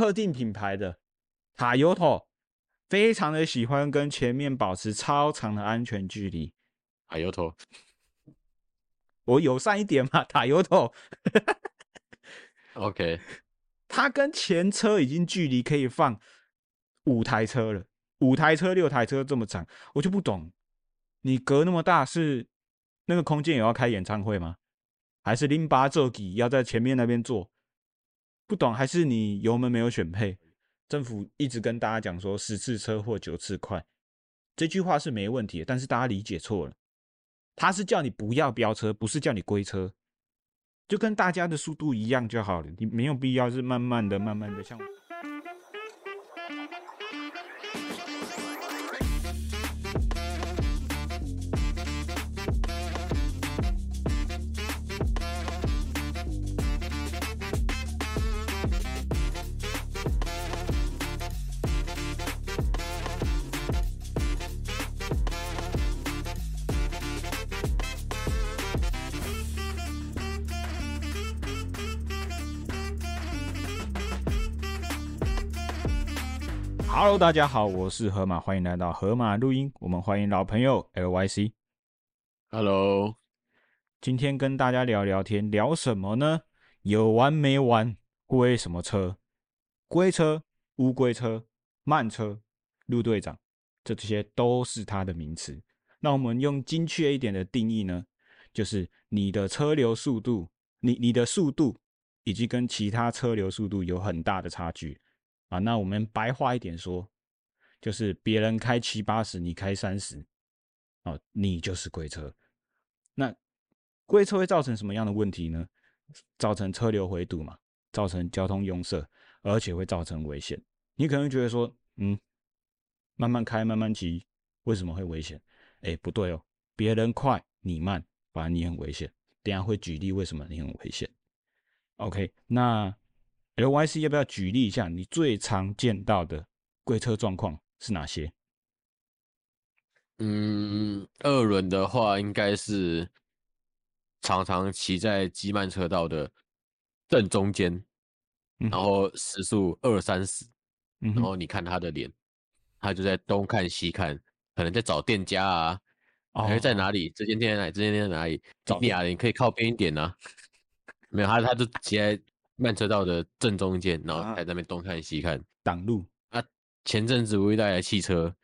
特定品牌的 Toyota 非常的喜欢跟前面保持超长的安全距离。Toyota 我友善一点嘛 Toyota OK 它跟前车已经距离可以放5台车了，5台车6台车这么长，我就不懂你隔那么大是那个空间也要开演唱会吗？还是林巴做底要在前面那边坐？不懂，还是你油门没有选配？政府一直跟大家讲说10次车祸9次快，这句话是没问题的，但是大家理解错了，他是叫你不要飙车，不是叫你归车，就跟大家的速度一样就好了，你没有必要是慢慢的、慢慢的像。Hello， 大家好，我是河马，欢迎来到河马录音。我们欢迎老朋友 LYC。Hello， 今天跟大家聊聊天，聊什么呢？有完没完？归什么车？龟车、乌龟车、慢车、陆队长，这些都是它的名词。那我们用精确一点的定义呢，就是你的车流速度，你的速度已经跟其他车流速度有很大的差距。啊，那我们白话一点说，就是别人开70、80，你开30，哦，你就是龟车。那龟车会造成什么样的问题呢？造成车流回堵嘛，造成交通拥塞，而且会造成危险。你可能觉得说，慢慢开，慢慢骑，为什么会危险？哎，不对哦，别人快你慢，反而你很危险。等一下会举例为什么你很危险。OK， 那。LYC 要不要举例一下你最常见到的龟车状况是哪些？二轮的话应该是常常骑在机慢车道的正中间，然后时速230，然后你看他的脸，他就在东看西看，可能在找店家啊，还在哪里？这间店在哪里？这间店在哪里？找你啊，你可以靠边一点啊。没有，他就骑在慢车道的正中间，然后还在那边东看西看，挡路啊！前阵子我遇到一台汽车，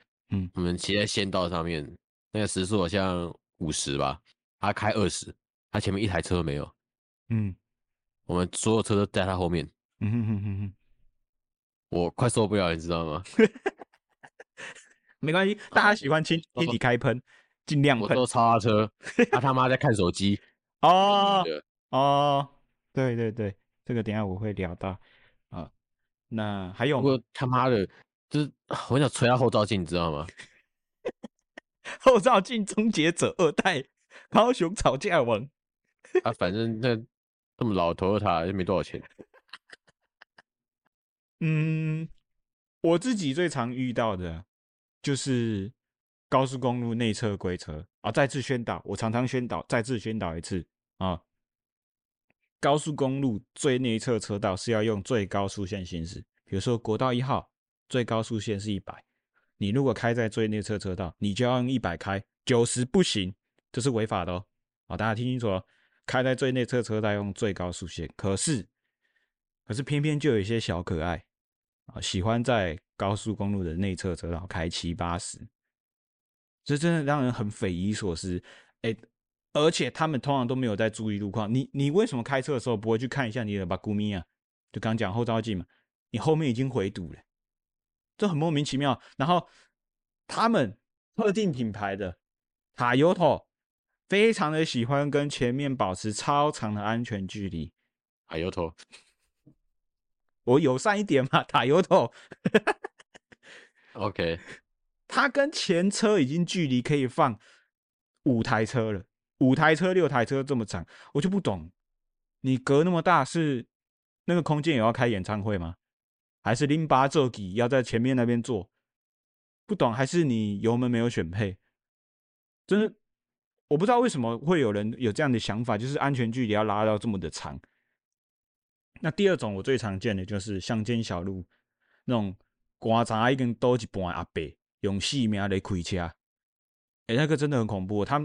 我们骑在县道上面，那个时速好像50吧，他开20，他前面一台车没有，我们所有车都在他后面，我快受不了，你知道吗？没关系，大家喜欢亲弟弟开喷，尽量喷，我都超他车，他妈在看手机哦，对对对。这个等一下我会聊到啊，那还有，我他妈的，就是我想捶他后照镜，你知道吗？后照镜终结者2代，高雄吵架王。啊，反正那么老头他又没多少钱。我自己最常遇到的就是高速公路内侧龟车啊，再次宣导，我常常宣导，再次宣导一次啊。高速公路最内侧车道是要用最高速限行驶，比如说国道1号最高速限是100，你如果开在最内侧车道，你就要用100开，90不行，这是违法的哦。好，大家听清楚哦，开在最内侧车道用最高速限，可是偏偏就有一些小可爱啊，喜欢在高速公路的内侧车道开70、80，这真的让人很匪夷所思。而且他们通常都没有在注意路况，你为什么开车的时候不会去看一下你的Bagumi啊？就刚讲后照镜嘛，你后面已经回堵了，这很莫名其妙。然后他们特定品牌的 Toyota 非常的喜欢跟前面保持超长的安全距离。Toyota 我友善一点嘛 ，Toyota OK， 他跟前车已经距离可以放5台车了。5台车、6台车这么长，我就不懂，你隔那么大是那个空间也要开演唱会吗？还是林巴做底要在前面那边坐？不懂，还是你油门没有选配？真的，我不知道为什么会有人有这样的想法，就是安全距离要拉到这么的长。那第二种我最常见的就是乡间小路那种刮闸已经倒一半的阿伯用性命来开车，那个真的很恐怖。他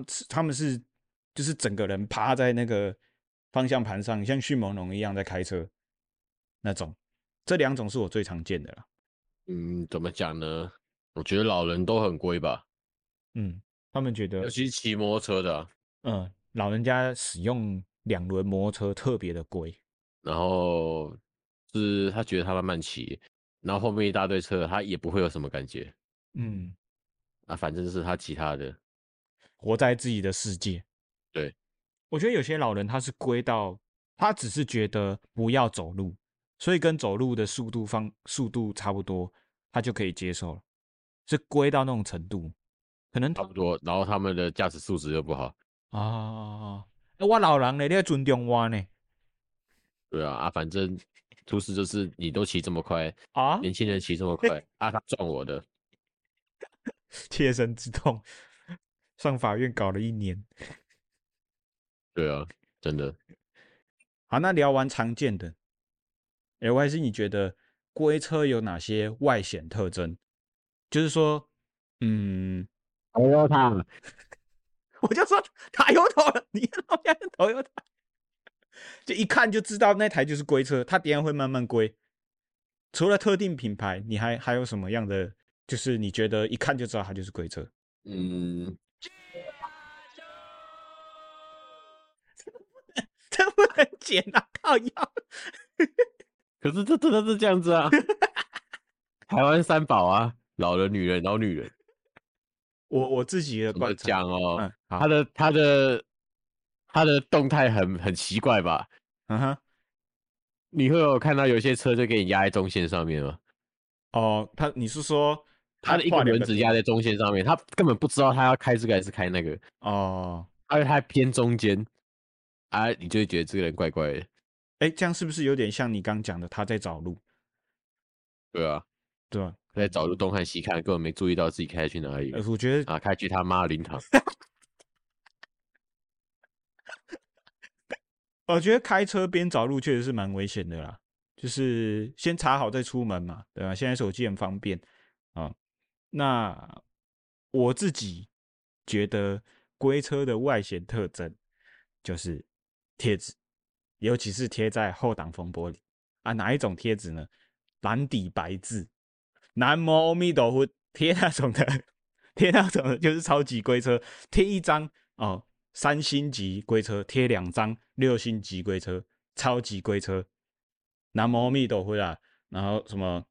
们是就是整个人趴在那个方向盘上，像迅猛龙一样在开车那种。这两种是我最常见的啦。嗯，怎么讲呢？我觉得老人都很龟吧。嗯，他们觉得，尤其是骑摩托车的、啊，嗯，老人家使用两轮摩托车特别的龟。然后是他觉得他慢慢骑，然后后面一大堆车，他也不会有什么感觉。嗯，啊，反正是他骑他的，活在自己的世界。对，我觉得有些老人他是龟到，他只是觉得不要走路，所以跟走路的速度差不多，他就可以接受了，是龟到那种程度，可能差不多。然后他们的驾驶素质又不好啊、欸，我老人呢，你要尊重我呢。对啊，啊，反正出事就是你都骑这么快啊，年轻人骑这么快啊，他撞我的，切身之痛，上法院搞了1年。对啊，真的。好，那聊完常见的 ，LYC 你觉得龟车有哪些外显特征？就是说，嗯 ，Toyota， 我就说Toyota了，你看到现在 Toyota。就一看就知道那台就是龟车，它等一下会慢慢龟。除了特定品牌，你还有什么样的？就是你觉得一看就知道它就是龟车？嗯，这不能剪啊，靠腰。可是这真的是这样子啊！台湾三宝啊，老人、女人、老女人。我自己的观察讲哦，它的动态很奇怪吧？嗯哼，你会有看到有些车就给你压在中线上面吗？哦，你是说它的一个轮子压在中线上面，它根本不知道它要开这个还是开那个哦，而且它偏中间，啊，你就会觉得这个人怪怪的。哎，这样是不是有点像你刚讲的他在找路？对啊，对啊，在找路东看西看，根本没注意到自己开去哪里。我觉得啊，开去他妈灵堂。我觉得开车边找路确实是蛮危险的啦，就是先查好再出门嘛，对吧？现在手机很方便啊、嗯。那我自己觉得龟车的外显特征就是贴纸，尤其是贴在后挡风玻璃啊。哪一种贴纸呢？蓝底白字，南无阿弥陀佛贴那种的，贴那种的就是超级龟车，贴一张哦。3星级龟车贴2张，6星级龟车，超级龟车，南无阿弥陀佛啦，然后什么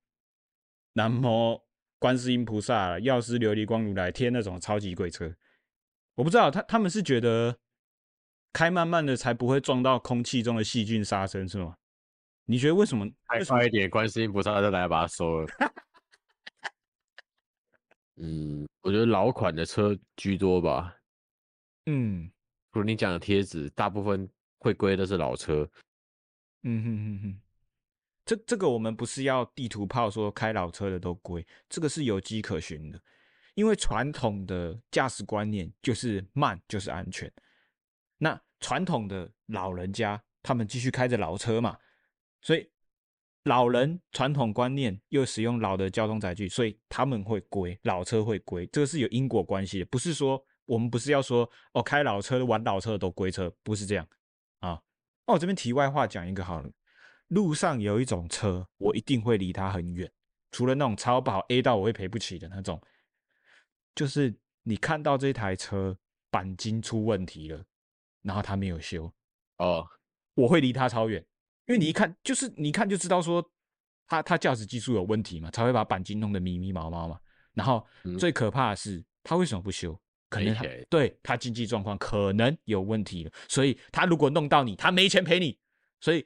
南无观世音菩萨啦，药师琉璃光如来贴那种超级龟车，我不知道他们是觉得开慢慢的才不会撞到空气中的细菌杀生是吗？你觉得为什么？开快一点，观世音菩萨就来把它收了。嗯，我觉得老款的车居多吧。嗯，如你讲的贴纸，大部分会归的是老车。嗯哼哼哼，这个我们不是要地图炮说开老车的都归，这个是有迹可循的。因为传统的驾驶观念就是慢就是安全。那传统的老人家他们继续开着老车嘛，所以老人传统观念又使用老的交通载具，所以他们会归老车会归，这个是有因果关系的，不是说。我们不是要说哦，开老车、玩老车都龟车，不是这样啊。那我这边题外话讲一个好了，路上有一种车，我一定会离它很远，除了那种超跑 A 到我会赔不起的那种，就是你看到这台车钣金出问题了，然后它没有修哦，我会离它超远，因为你一看就知道说它驾驶技术有问题嘛，才会把钣金弄得迷迷毛毛嘛。然后最可怕的是它为什么不修？可能对他经济状况可能有问题了，所以他如果弄到你，他没钱赔你。所以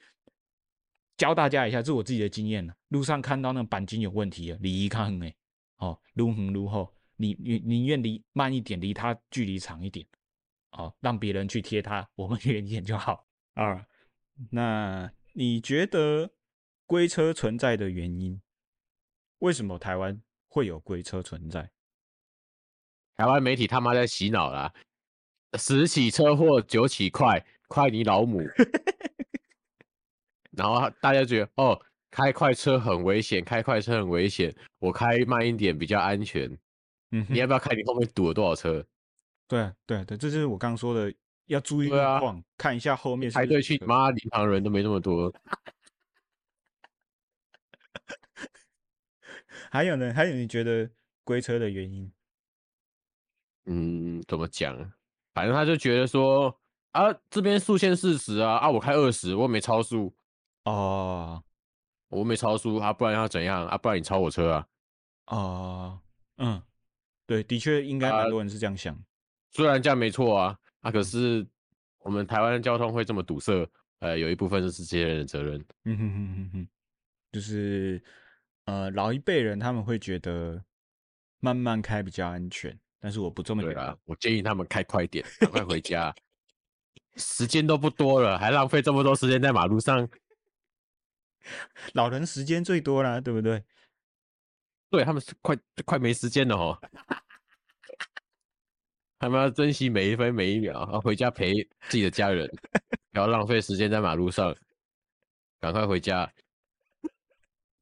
教大家一下，这是我自己的经验了。路上看到那钣金有问题了，离他很远哦，路很路后，你宁愿离慢一点，离他距离长一点，哦，让别人去贴他，我们远一点就好啊。那你觉得龟车存在的原因，为什么台湾会有龟车存在？台湾媒体他妈在洗脑啦！10起车祸9起快，快你老母！然后大家觉得哦，开快车很危险，开快车很危险，我开慢一点比较安全。嗯，你要不要看你后面堵了多少车？对对对，这就是我刚刚说的，要注意路况，看一下后面是不是。排队去你妈，临旁人都没那么多。还有呢？还有你觉得龟车的原因？嗯，怎么讲？反正他就觉得说啊，这边速限40啊，啊，我开20，我没超速哦，我没超速啊，不然要怎样啊？不然你超我车啊？哦，嗯，对，的确应该蛮多人是这样想，虽然这样没错啊，啊，可是我们台湾的交通会这么堵塞，有一部分就是这些人的责任。嗯哼哼哼哼，就是。老一辈人他们会觉得慢慢开比较安全，但是我不这么觉得。对啊，我建议他们开快点，赶快回家。时间都不多了，还浪费这么多时间在马路上。老人时间最多啦，对不对？对，他们是快没时间了哦。他们要珍惜每一分每一秒，要回家陪自己的家人，不要浪费时间在马路上，赶快回家。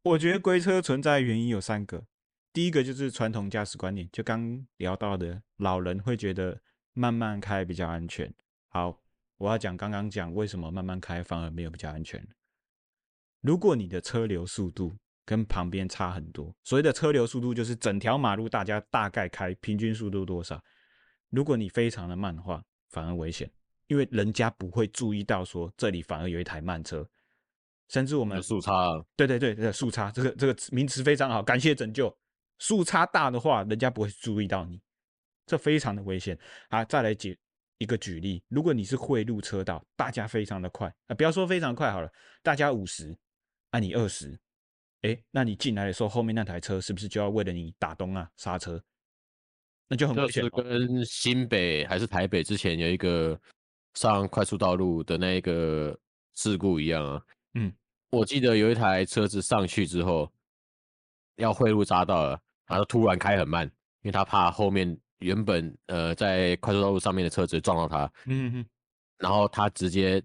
我觉得龟车存在的原因有三个，第一个就是传统驾驶观念，就刚聊到的，老人会觉得慢慢开比较安全。好，我要讲刚刚讲为什么慢慢开反而没有比较安全。如果你的车流速度跟旁边差很多，所谓的车流速度就是整条马路大家大概开平均速度多少，如果你非常的慢的话，反而危险，因为人家不会注意到说这里反而有一台慢车。甚至我们速差、啊，对对对，速差这个名词非常好，感谢拯救。速差大的话，人家不会注意到你，这非常的危险啊！再来一个举例，如果你是汇入车道，大家非常的快啊，不要说非常快好了，大家50，啊你20，哎，那你进来的时候，后面那台车是不是就要为了你打灯啊刹车？那就很危险、哦。这是跟新北还是台北之前有一个上快速道路的那一个事故一样啊，嗯。我记得有一台车子上去之后要汇入匝道了，然后突然开很慢，因为他怕后面原本在快速道路上面的车子撞到他，嗯哼，然后他直接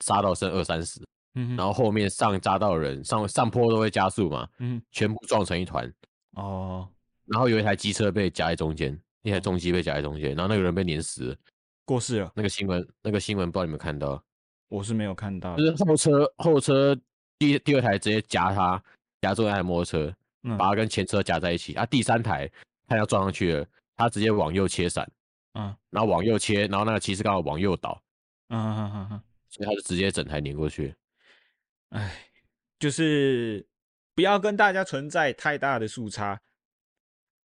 刹到剩230，嗯，然后后面上匝道的人上坡都会加速嘛，嗯，全部撞成一团哦，然后有一台机车被夹在中间，一台重机被夹在中间，然后那个人被碾死了，过世了。那个新闻不知道你们看到？我是没有看到，就是后车。第二台直接夹他，夹中那台摩托车，把他跟前车夹在一起。啊，第三台他要撞上去了，他直接往右切闪，嗯，然后往右切，然后那个骑士刚好往右倒，嗯，所以他就直接整台碾过去。哎，就是不要跟大家存在太大的速差，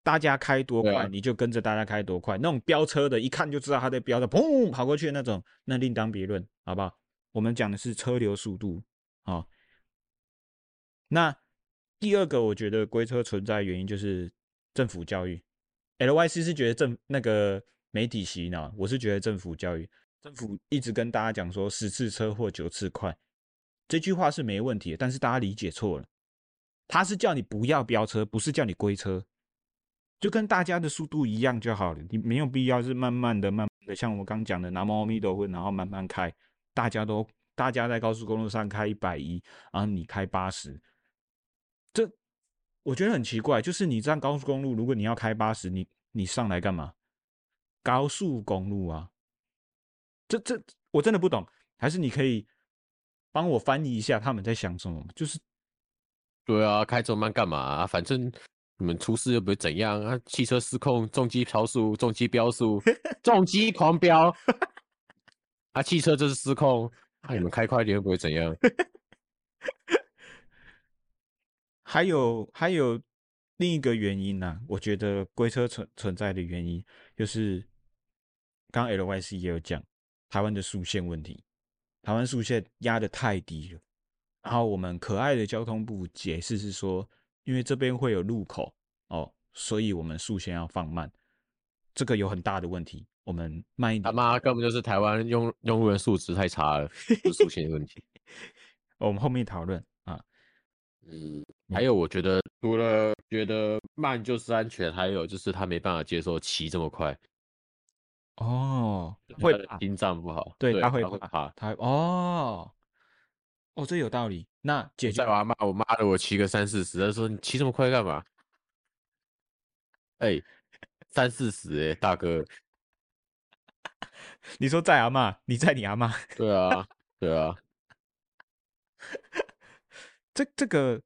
大家开多快、啊、你就跟着大家开多快。那种飙车的，一看就知道他在飙的，砰跑过去的那种，那另当别论，好不好？我们讲的是车流速度，哦。那第二个，我觉得龟车存在的原因就是政府教育。LYC 是觉得那个媒体洗脑，我是觉得政府教育。政府一直跟大家讲说10次车祸9次快，这句话是没问题的，但是大家理解错了。他是叫你不要飙车，不是叫你龟车，就跟大家的速度一样就好了。你没有必要是慢慢的，像我刚讲的南无阿弥陀佛，然后慢慢开，大家在高速公路上开110，然后你开80。这我觉得很奇怪，就是你上高速公路，如果你要开80，你上来干嘛？高速公路啊，这我真的不懂，还是你可以帮我翻译一下他们在想什么？就是对啊，开这么慢干嘛、啊？反正你们出事又不会怎样啊，汽车失控，重机超速，重机飙速，重机狂飙，啊，汽车就是失控，啊，你们开快点又不会怎样。还有另一个原因啊，我觉得龟车存在的原因就是刚 LYC 也有讲台湾的速限问题，台湾速限压得太低了，然后我们可爱的交通部解释是说因为这边会有路口哦，所以我们速限要放慢，这个有很大的问题，我们慢一点，他妈根本就是台湾用路人素质太差了，是速限的问题。我们后面讨论啊，嗯，还有我觉得除了觉得慢就是安全，还有就是他没办法接受骑这么快哦，会心脏不好，对，他会怕，他哦，哦，这有道理。那解决在我阿妈，我妈的我骑个30-40，她说你骑这么快干嘛？哎，30-40哎，大哥。你说在阿妈，你在你阿妈。对啊，对啊。这个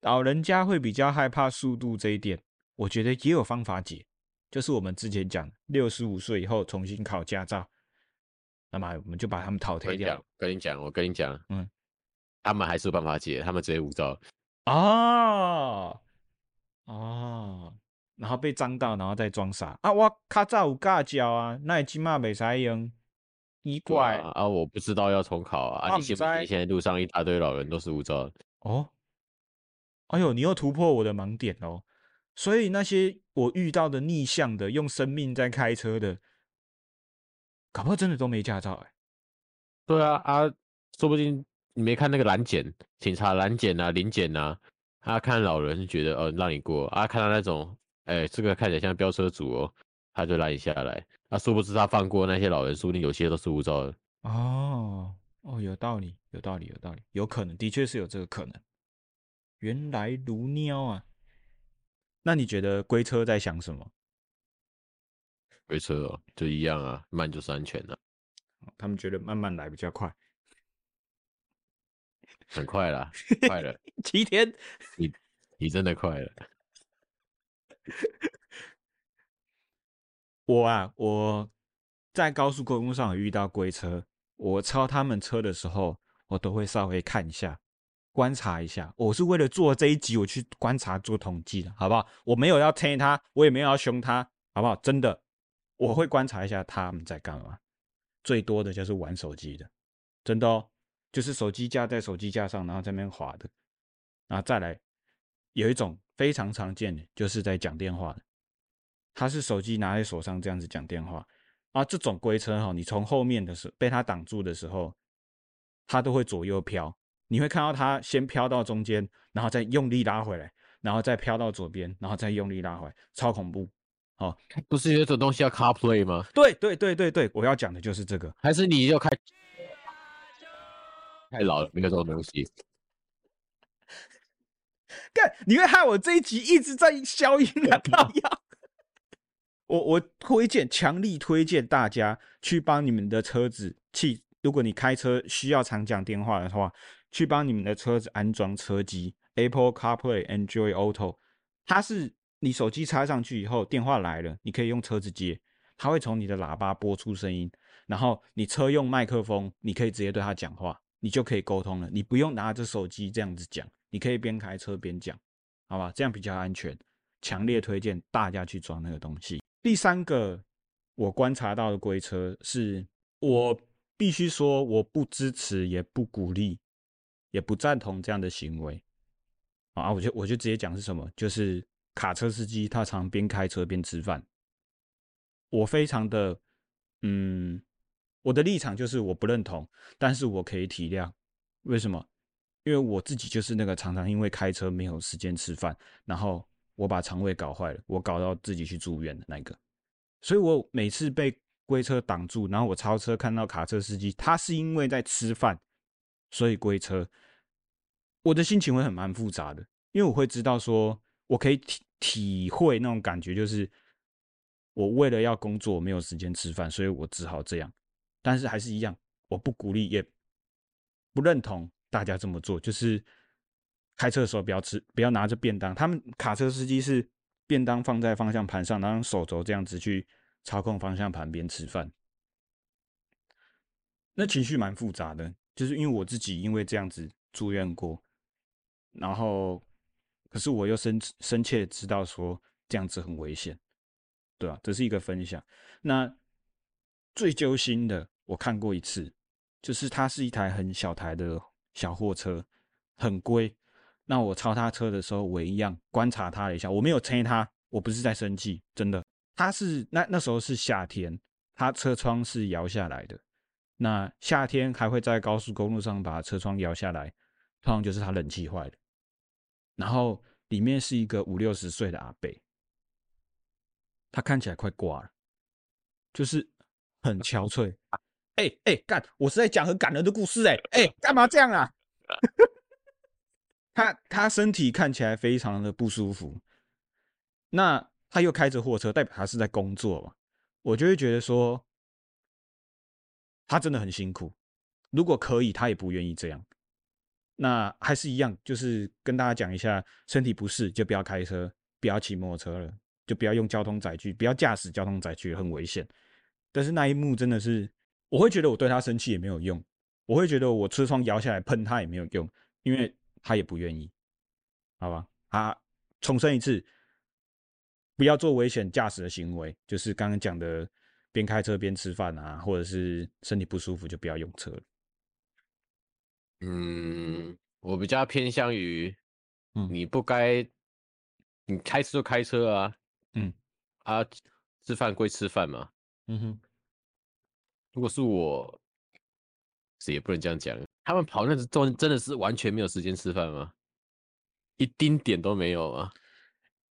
老人家会比较害怕速度这一点，我觉得也有方法解，就是我们之前讲65岁以后重新考驾照。那么我们就把他们淘汰掉。我跟你讲，嗯，他们还是有办法解，他们直接无照。哦，然后被脏到，然后再装傻啊！我卡早有驾照啊，那今嘛没啥用，奇怪啊！我不知道要重考啊！你信不信现在路上一大堆老人都是无照的？哦，哎呦，你又突破我的盲点哦！所以那些我遇到的逆向的，用生命在开车的。搞不好真的都没驾照哎、欸，对啊啊，说不定你没看那个拦检，警察拦检啊、临检啊，他、啊、看老人觉得让你过啊，看到那种这个看起来像飙车族哦，他就拦你下来。啊，殊不知他放过那些老人，说不定有些都是无照的。哦哦，有道理，有可能，的确是有这个可能。原来如喵啊！那你觉得龟车在想什么？推车哦，就一样啊，慢就是安全的、啊。他们觉得慢慢来比较快，很快啦，快了7天，你真的快了。我在高速公路上有遇到龟车，我超他们车的时候，我都会稍微看一下，观察一下。我是为了做这一集，我去观察做统计的，好不好？我没有要推他，我也没有要凶他，好不好？真的。我会观察一下他们在干嘛，最多的就是玩手机的，真的哦，就是手机架在手机架上，然后在那边滑的，然后再来有一种非常常见的，就是在讲电话的，他是手机拿在手上这样子讲电话啊，这种龟车哦，你从后面的时候被他挡住的时候，他都会左右飘，你会看到他先飘到中间，然后再用力拉回来，然后再飘到左边，然后再用力拉回来，超恐怖。哦，不是有种东西要 CarPlay 吗？对，我要讲的就是这个。还是你要开？太老了，没有这种东西。干，你会害我这一集一直在消音啊！靠腰。我推荐，强力推荐大家去帮你们的车子去，如果你开车需要常讲电话的话，去帮你们的车子安装车机 Apple CarPlay、Android Auto， 它是。你手机插上去以后，电话来了，你可以用车子接，它会从你的喇叭播出声音，然后你车用麦克风，你可以直接对它讲话，你就可以沟通了，你不用拿着手机这样子讲，你可以边开车边讲，好吧，这样比较安全，强烈推荐大家去装那个东西。第三个我观察到的龟车是，我必须说我不支持，也不鼓励，也不赞同这样的行为啊，我就直接讲是什么，就是。卡车司机他常边开车边吃饭，我非常的，我的立场就是我不认同，但是我可以体谅。为什么？因为我自己就是那个常常因为开车没有时间吃饭，然后我把肠胃搞坏了，我搞到自己去住院的那个。所以我每次被龟车挡住，然后我超车看到卡车司机，他是因为在吃饭，所以龟车，我的心情会很蛮复杂的，因为我会知道说。我可以体会那种感觉，就是我为了要工作，我没有时间吃饭，所以我只好这样。但是还是一样，我不鼓励，也不认同大家这么做。就是开车的时候不要拿着便当。他们卡车司机是便当放在方向盘上，然后用手肘这样子去操控方向盘边吃饭。那情绪蛮复杂的，就是因为我自己因为这样子住院过，然后。可是我又深切知道说这样子很危险，对啊，这是一个分享。那最揪心的我看过一次，就是它是一台很小台的小货车，很龟。那我超它车的时候，我一样观察它了一下，我没有催它，我不是在生气，真的。它是那时候是夏天，它车窗是摇下来的。那夏天还会在高速公路上把车窗摇下来，通常就是它冷气坏了。然后里面是一个50-60岁的阿伯，他看起来快挂了，就是很憔悴。干，我是在讲很感人的故事。干嘛这样啊？他身体看起来非常的不舒服，那他又开着货车，代表他是在工作嘛？我就会觉得说，他真的很辛苦。如果可以，他也不愿意这样。那还是一样，就是跟大家讲一下，身体不适就不要开车，不要骑摩托车了，就不要用交通载具，不要驾驶交通载具，很危险。但是那一幕真的是，我会觉得我对他生气也没有用，我会觉得我车窗摇下来喷他也没有用，因为他也不愿意，好吧？啊，重申一次，不要做危险驾驶的行为，就是刚刚讲的边开车边吃饭啊，或者是身体不舒服就不要用车了。嗯，我比较偏向于，你不该，你开车就开车啊，吃饭归吃饭嘛，如果是我，也不能这样讲。他们跑那段真的是完全没有时间吃饭吗？一丁点都没有吗？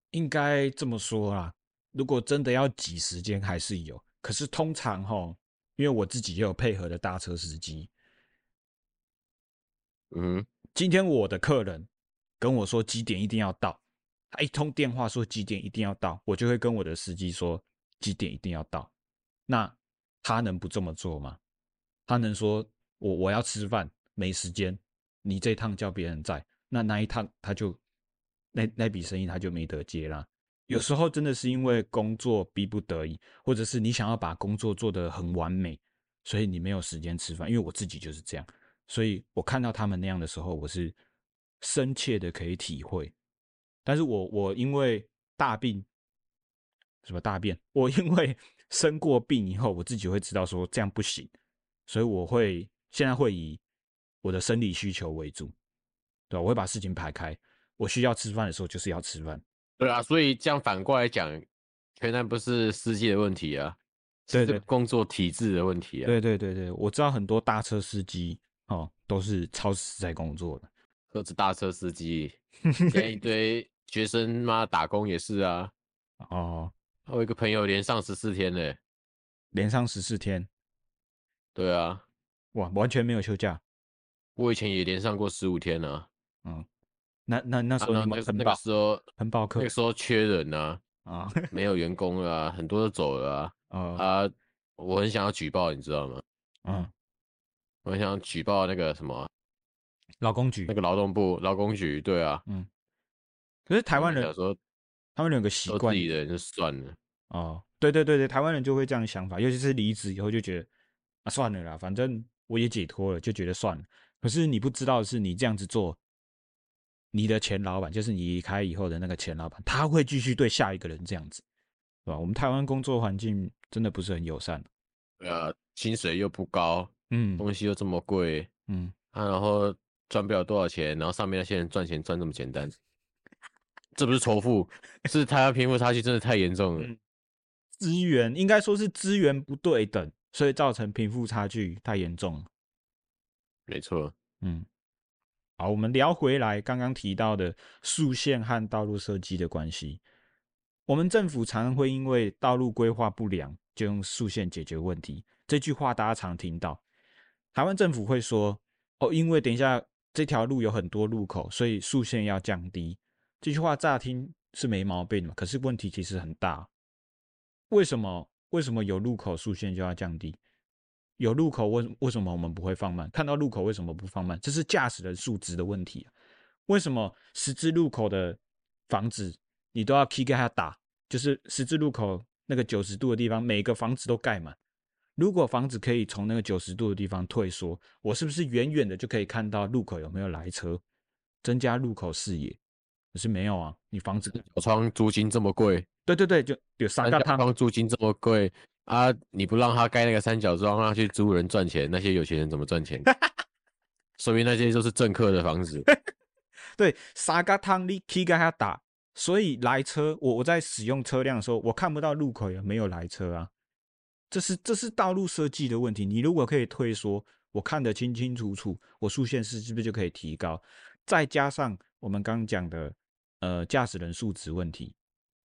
应该这么说啦，如果真的要挤时间还是有，可是通常齁，因为我自己也有配合的大车司机，今天我的客人跟我说几点一定要到，他一通电话说几点一定要到，我就会跟我的司机说几点一定要到。那他能不这么做吗？他能说我要吃饭没时间，你这趟叫别人载，那一趟他就那笔生意他就没得接啦。有时候真的是因为工作逼不得已，或者是你想要把工作做得很完美，所以你没有时间吃饭。因为我自己就是这样，所以我看到他们那样的时候，我是深切的可以体会。但是我因为我因为生过病以后，我自己会知道说这样不行，所以我会现在会以我的生理需求为主，对吧？我会把事情排开，我需要吃饭的时候就是要吃饭。对啊，所以这样反过来讲，全然不是司机的问题啊，对对，是工作体制的问题啊。对对对对，我知道很多大车司机哦都是超时在工作的，何止大车司机，一堆学生嘛打工也是啊。哦，我有一个朋友连上14天嘞，连上14天。对啊，哇，完全没有休假。我以前也连上过15天啊。嗯，那时候你们很爆，很爆客，那个时候缺人啊，没有员工了啊，很多都走了啊。我很想要举报，你知道吗？我很想举报那个什么劳工局，那个劳动部劳工局，对啊。可是台湾人说，他们有个习惯，自己的人就算了。哦，对对对对，台湾人就会这样的想法，尤其是离职以后就觉得。啊，算了啦，反正我也解脱了，就觉得算了。可是你不知道的是，你这样子做，你的前老板，就是你离开以后的那个前老板，他会继续对下一个人这样子，对吧？我们台湾工作环境真的不是很友善。薪水又不高，东西又这么贵，然后赚不了多少钱，然后上面那些人赚钱赚这么简单，这不是仇富，是台湾贫富差距真的太严重了。资源应该说是资源不对等。所以造成贫富差距太严重了，没错。好，我们聊回来刚刚提到的速限和道路设计的关系。我们政府常会因为道路规划不良就用速限解决问题，这句话大家常听到。台湾政府会说，哦，因为等一下这条路有很多路口，所以速限要降低。这句话乍听是没毛病嘛，可是问题其实很大。为什么有路口速限就要降低？有路口为什么我们不会放慢？看到路口为什么不放慢？这是驾驶人素质的问题。为什么十字路口的房子你都要去给它打？就是十字路口那个90度的地方，每个房子都盖满。如果房子可以从那个90度的地方退缩，我是不是远远的就可以看到路口有没有来车，增加路口视野？可是没有啊，你房子小窗租金这么贵。对对对，就有三角窗租金这么贵啊！你不让他盖那个三角窗，让他去租人赚钱，那些有钱人怎么赚钱？说明那些就是政客的房子。对，三角窗你去给他打，所以来车，我在使用车辆的时候，我看不到路口有没有来车啊。这是道路设计的问题。你如果可以退缩，我看得清清楚楚，我速限是不是就可以提高？再加上我们刚讲的驾驶人素质问题。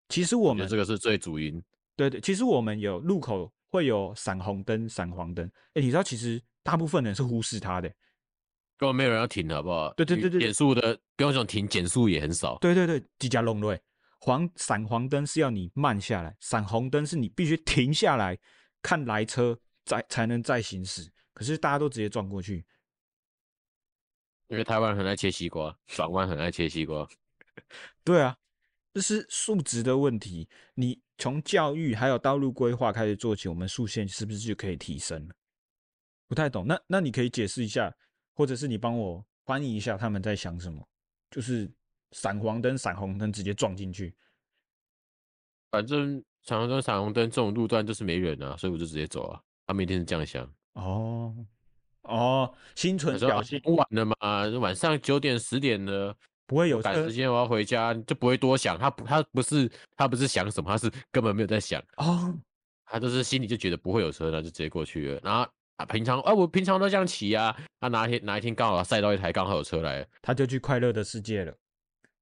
其实我们这个是最主因，对对，其实我们有路口会有闪红灯、闪黄灯，你知道，其实大部分人是忽视它的，根本没有人要停，好不好？对对对对，减速的不用想停，减速也很少。对对对，几家弄对。闪黄灯是要你慢下来，闪红灯是你必须停下来看来车才能再行驶。可是大家都直接撞过去，因为台湾很爱切西瓜，转弯很爱切西瓜。对啊，这是素质的问题。你从教育还有道路规划开始做起，我们速限是不是就可以提升了？不太懂，那你可以解释一下，或者是你帮我翻译一下他们在想什么？就是闪黄灯、闪红灯直接撞进去，反正闪黄灯、闪红灯这种路段就是没人啊，所以我就直接走啊。他们一定是这样想。哦哦，心存侥幸。晚了嘛，晚上9点10点了。不会有赶时间，我要回家，就不会多想。他不是想什么，他是根本没有在想。哦，他就是心里就觉得不会有车，那就直接过去了。然后我平常都这样骑啊。他哪一天刚好塞到一台，刚好有车来了，他就去快乐的世界了。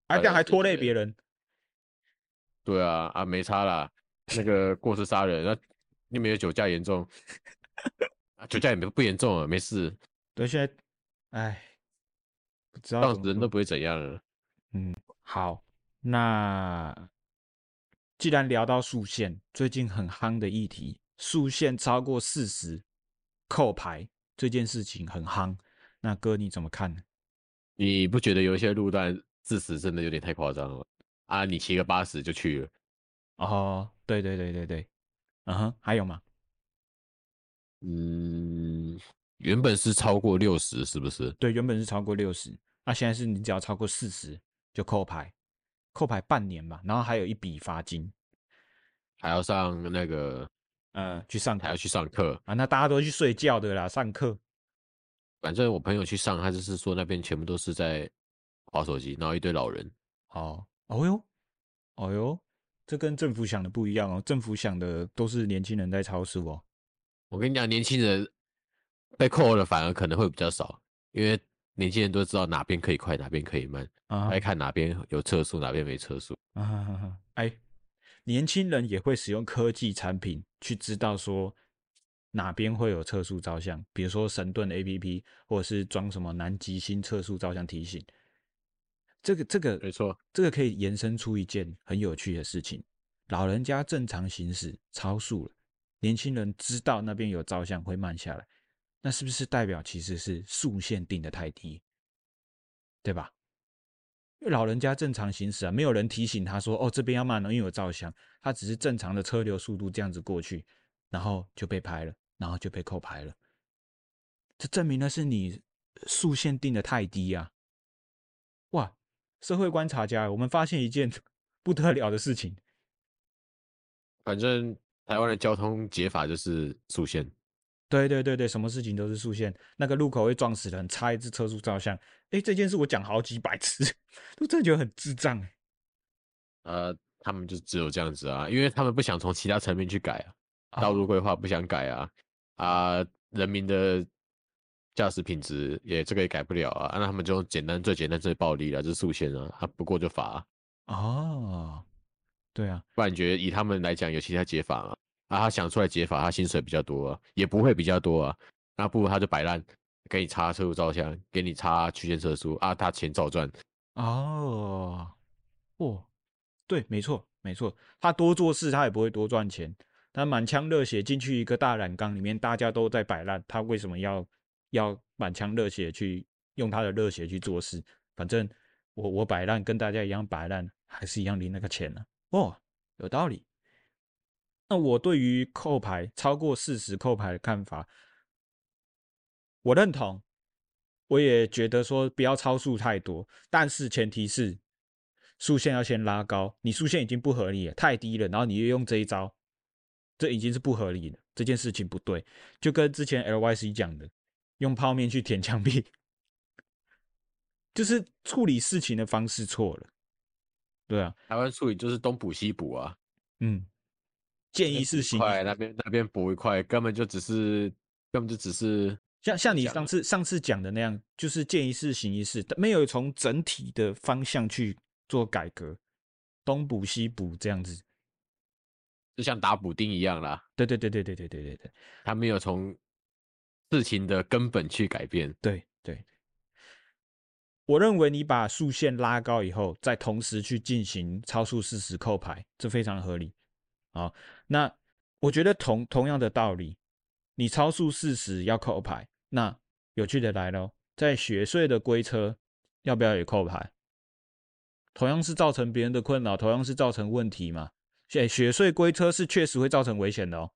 啊，这样还拖累别人。对啊，啊没差啦。那个过失杀人，那又没有酒驾严重，酒驾也不严重啊，没事。对，现在，哎。当时人都不会怎样了。嗯，好，那既然聊到速限，最近很夯的议题，速限超过40扣牌这件事情很夯。那哥你怎么看呢？你不觉得有一些路段40真的有点太夸张了吗？啊，你骑个80就去了。哦，对对对对对，嗯哼，还有吗？嗯。原本是超过60是不是？对，原本是超过60，那现在是你只要超过40就扣牌，扣牌半年嘛，然后还有一笔罚金，还要上那个去上课，还要去上课啊。那大家都去睡觉的啦，上课。反正我朋友去上，他就是说那边全部都是在滑手机，然后一堆老人。哦，哦哟，哦哟，这跟政府想的不一样哦，政府想的都是年轻人在超速哦。我跟你讲，年轻人。被扣了反而可能会比较少，因为年轻人都知道哪边可以快，哪边可以慢，爱看哪边有车速，哪边没车速。年轻人也会使用科技产品去知道说哪边会有车速照相，比如说神盾 APP 或者是装什么南极星车速照相提醒。这个没错，这个可以延伸出一件很有趣的事情：老人家正常行驶超速了，年轻人知道那边有照相会慢下来。那是不是代表其实是速限定的太低，对吧？因为老人家正常行驶啊，没有人提醒他说哦这边要慢了，因为有照相，他只是正常的车流速度这样子过去，然后就被拍了，然后就被扣牌了。这证明的是你速限定的太低啊！哇，社会观察家，我们发现一件不得了的事情。反正台湾的交通解法就是速限。对对对对，什么事情都是速限。那个路口会撞死人，插一支车速照相。哎，这件事我讲好几百次，都真的觉得很智障。他们就只有这样子啊，因为他们不想从其他层面去改啊，道路规划不想改啊，人民的驾驶品质也改不了啊，那他们就用最简单最暴力了，就是速限啊，他不过就罚。哦，对啊，不然你觉得以他们来讲有其他解法吗？啊，他想出来解法，他薪水比较多啊，也不会比较多啊。那不如他就摆烂，给你插车速照相，给你插区间测速啊，他钱照赚。哦，哦，对，没错，没错，他多做事，他也不会多赚钱。他满腔热血进去一个大染缸里面，大家都在摆烂，他为什么要满腔热血去用他的热血去做事？反正我摆烂，跟大家一样摆烂，还是一样领那个钱呢、啊。哦，有道理。那我对于扣牌超过40扣牌的看法，我认同，我也觉得说不要超速太多，但是前提是速限要先拉高。你速限已经不合理了，太低了，然后你又用这一招，这已经是不合理了，这件事情不对。就跟之前 LYC 讲的，用泡面去舔墙壁，就是处理事情的方式错了。对啊，台湾处理就是东补西补啊。嗯。建议是行，那边补一块，根本就只是像你上次讲的那样，就是建议是行一事，没有从整体的方向去做改革，东补西补这样子，就像打补丁一样啦。对对对对对对对对对，他没有从事情的根本去改变。对对，我认为你把速限拉高以后，再同时去进行超速40扣牌，这非常合理。好，那我觉得同样的道理，你超速40要扣牌，那有趣的来咯，在雪隧的龟车要不要也扣牌？同样是造成别人的困扰，同样是造成问题嘛。雪隧龟车是确实会造成危险的哦，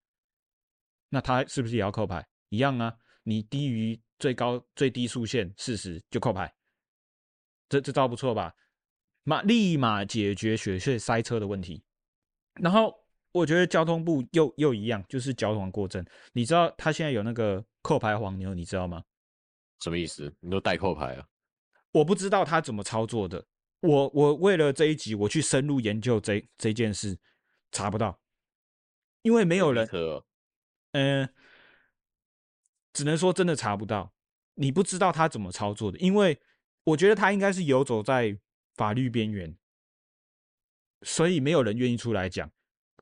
那它是不是也要扣牌？一样啊，你低于最低速限40就扣牌。这招不错吧？立马解决雪隧塞车的问题。然后我觉得交通部又一样，就是矫枉过正。你知道他现在有那个扣牌黄牛，你知道吗？什么意思？你都代扣牌啊？我不知道他怎么操作的。我为了这一集，我去深入研究这件事，查不到，因为没有人。只能说真的查不到。你不知道他怎么操作的，因为我觉得他应该是游走在法律边缘，所以没有人愿意出来讲，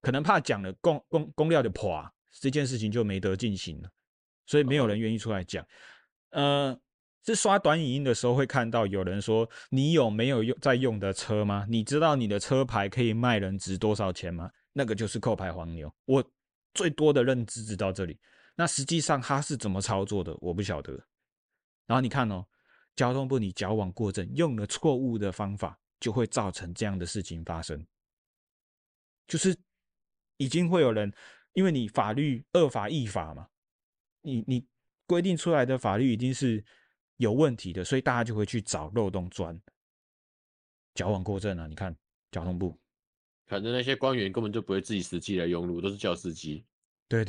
可能怕讲了公料的垮，这件事情就没得进行了，所以没有人愿意出来讲。是刷短影音的时候会看到有人说，你有没有在用的车吗？你知道你的车牌可以卖人值多少钱吗？那个就是扣牌黄牛。我最多的认知直到这里，那实际上他是怎么操作的，我不晓得。然后你看哦，交通部你矫枉过正，用了错误的方法，就会造成这样的事情发生。就是已经会有人，因为你法律恶法易法嘛，你规定出来的法律一定是有问题的，所以大家就会去找漏洞钻。矫枉过正啊，你看交通部，反正那些官员根本就不会自己实际来用路，都是叫司机。对，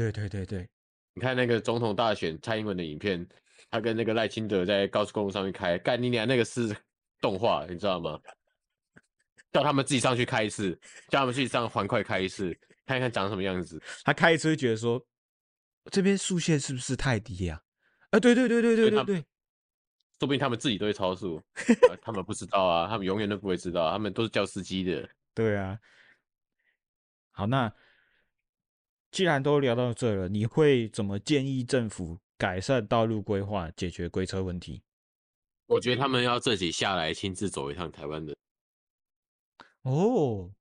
你看那个总统大选蔡英文的影片。他跟那个赖清德在高速公路上面开，干你娘，那个是动画，你知道吗？叫他们自己上去开一次，叫他们去上环快开一次，看看长什么样子。他开一次就觉得说，这边速限是不是太低啊？啊，对，说不定他们自己都会超速、他们不知道啊，他们永远都不会知道，他们都是叫司机的。对啊。好，那既然都聊到这了，你会怎么建议政府改善道路规划，解决龟车问题？我觉得他们要自己下来亲自走一趟台湾的。哦，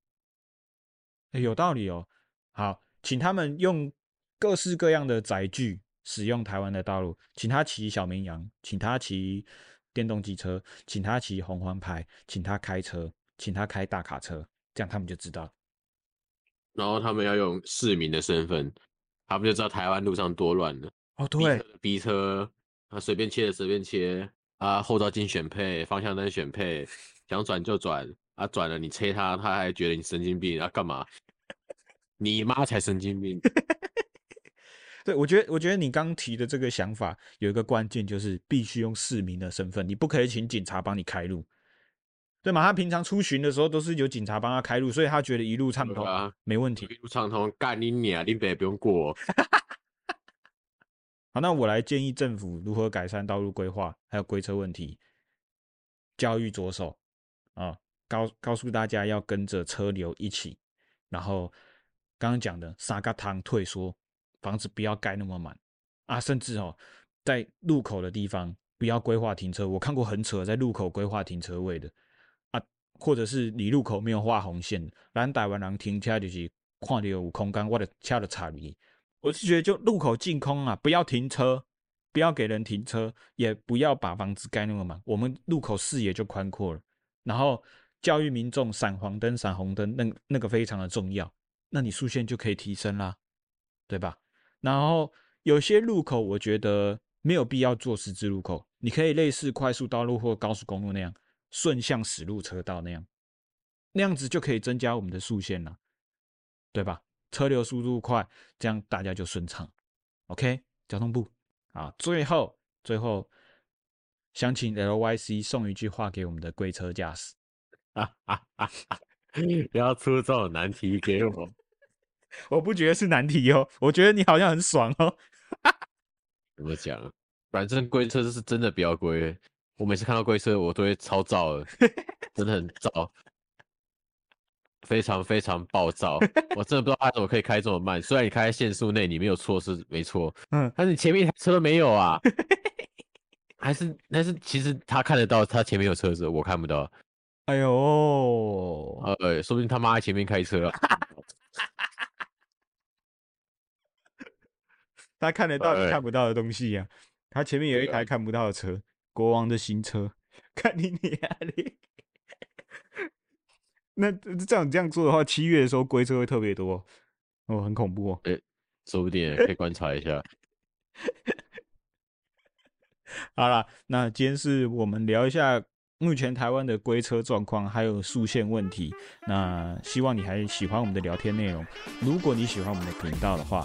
有道理哦。好，请他们用各式各样的载具使用台湾的道路，请他骑小绵羊，请他骑电动机车，请他骑红黄牌，请他开车，请他开大卡车，这样他们就知道。然后他们要用市民的身份，他们就知道台湾路上多乱了。哦，对，逼车，啊，随便切的随便切，啊，后照镜选配，方向灯选配，想转就转，啊，转了你催他，他还觉得你神经病，啊，干嘛？你妈才神经病！对，我觉得你刚提的这个想法有一个关键，就是必须用市民的身份，你不可以请警察帮你开路，对嘛？他平常出巡的时候都是有警察帮他开路，所以他觉得一路畅通，啊，没问题，一路畅通，干你娘，林北不用过，哦。好，那我来建议政府如何改善道路规划还有龟车问题。教育着手啊，告诉大家要跟着车流一起，然后刚刚讲的沙嘎汤退缩，房子不要盖那么满啊，甚至哦，在路口的地方不要规划停车，我看过很扯在路口规划停车位的啊，或者是你路口没有画红线，咱台湾人停车就是看到有空间我就车就插你。我是觉得就路口净空啊，不要停车，不要给人停车，也不要把房子盖那么满，我们路口视野就宽阔了。然后教育民众闪黄灯、闪红灯，那个非常的重要，那你速限就可以提升啦，对吧？然后有些路口我觉得没有必要做十字路口，你可以类似快速道路或高速公路那样，顺向驶入车道那样子就可以增加我们的速限啦，对吧？车流速度快，这样大家就顺畅。OK， 交通部啊，最后，想请 LYC 送一句话给我们的龟车驾驶。不要出这种难题给我，我不觉得是难题哦，我觉得你好像很爽哦。怎么讲？反正龟车是真的不要龟，我每次看到龟车，我都会超躁的，真的很躁。非常非常暴躁，我真的不知道他怎么可以开这么慢。虽然你开在限速内，你没有错是没错，但是你前面一台车都没有啊！还是其实他看得到他前面有车子，我看不到。哎呦，说不定他妈在前面开车了。他看得到你看不到的东西呀、啊。他前面有一台看不到的车，国王的新车。看你哪里？那照你这样做的话，7月的时候龟车会特别多哦，很恐怖哦。哎、欸，说不定可以观察一下。好啦，那今天是我们聊一下目前台湾的龟车状况，还有速限问题。那希望你还喜欢我们的聊天内容。如果你喜欢我们的频道的话，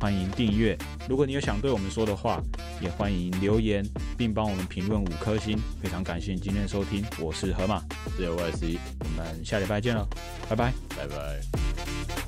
欢迎订阅。如果你有想对我们说的话，也欢迎留言，并帮我们评论5颗星。非常感谢你今天的收听，我是河马，我是 LYC， 我们下礼拜见了，拜拜，拜拜。